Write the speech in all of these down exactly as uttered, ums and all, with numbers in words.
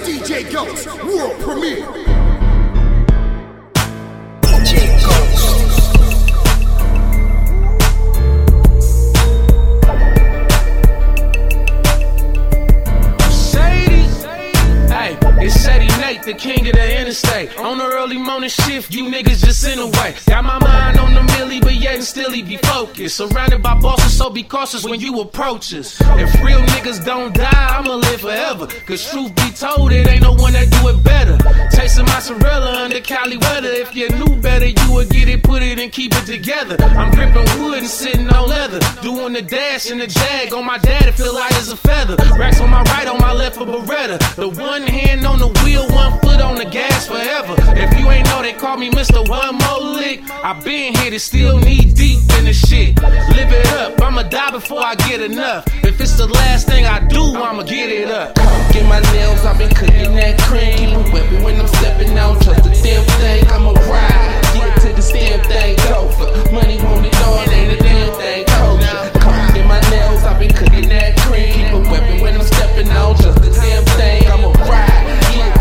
a D J Ghost world premiere. D J Ghost. It's Shady Nate, the king of the interstate. On the early morning shift, you niggas just in the way. Got my mind on the millie, but yet and still he be focused. Surrounded by bosses, so be cautious when you approach us. If real niggas don't die, I'ma live forever. Cause truth be told, it ain't no one that do it better. Chasing mozzarella under Cali weather. If you knew better, you would get it, put it, and keep it together. I'm gripping wood and sitting on leather. Doing the dash and the jag on my dad, it feel light as a feather. Racks on my right, on my left, a Beretta. The one hand on On the wheel, one foot on the gas forever. If you ain't know, they call me Mister One More Lick. I been here, they still knee deep in the shit. Live it up, I'ma die before I get enough. If it's the last thing I do, I'ma get it up. Get my nails, I've been cooking that cream. Keep a weapon when I'm stepping out, trust the damn thing. I'ma ride, get to this damn thing over. Money won't it all, ain't a damn thing over. Get my nails, I've been cooking that cream. Keep a weapon when I'm stepping out, trust the damn thing. I'ma ride.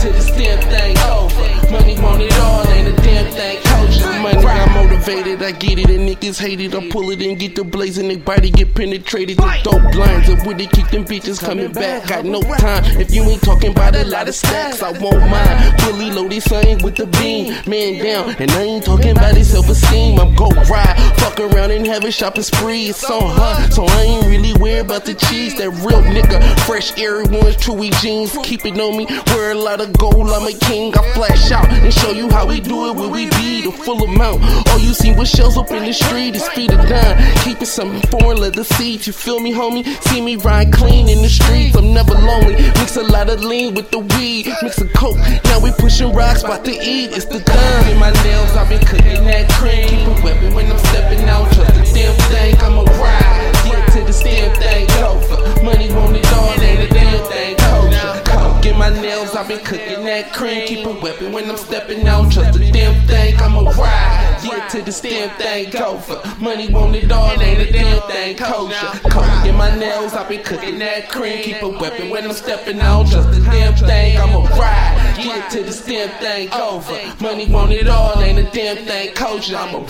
To this damn thing over. Money want it all, ain't a damn thing coaching. Money, I'm motivated, I get it, and niggas hate it. I pull it and get the blaze, and they body get penetrated. The dope blinds up with it, keep them bitches coming back. Got no time if you ain't talking about a lot of stacks. I won't mind, fully loaded, son with the beam. Man down, and I ain't talking about his self-esteem. I'm go ride, fuck around and have a shopping spree. It's on her, so I ain't really worried about the cheese. That real nigga, fresh airy ones, chewy jeans. Keep it on me, wear a lot of gold, I'm a king, I flash out and show you how we do it when we be the full amount. All you see was shells up in the street, it's feet of dime. Keeping something foreign, let the seeds, you feel me, homie? See me ride clean in the streets, I'm never lonely. Mix a lot of lean with the weed, mix a coke, now we pushing rocks, about to eat, it's the dime. In my nails, I've been cooking that cream. Keep a weapon when I'm stepping out, trust the damn thing, I'm a ride. Get to this damn thing over. Money won't it all, ain't a damn thing over. Get my nails, I've been cooking that cream. Keep a weapon when I'm stepping out. Trust the damn thing, I'ma ride. Get to this damn thing over. Money won't it all, ain't a damn thing kosher. Get my nails, I've been cooking that cream. Keep a weapon when I'm stepping out. Trust the damn thing, I'ma ride. Get to this damn thing over. Money won't it all, ain't a damn thing kosher. I'ma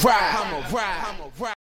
ride.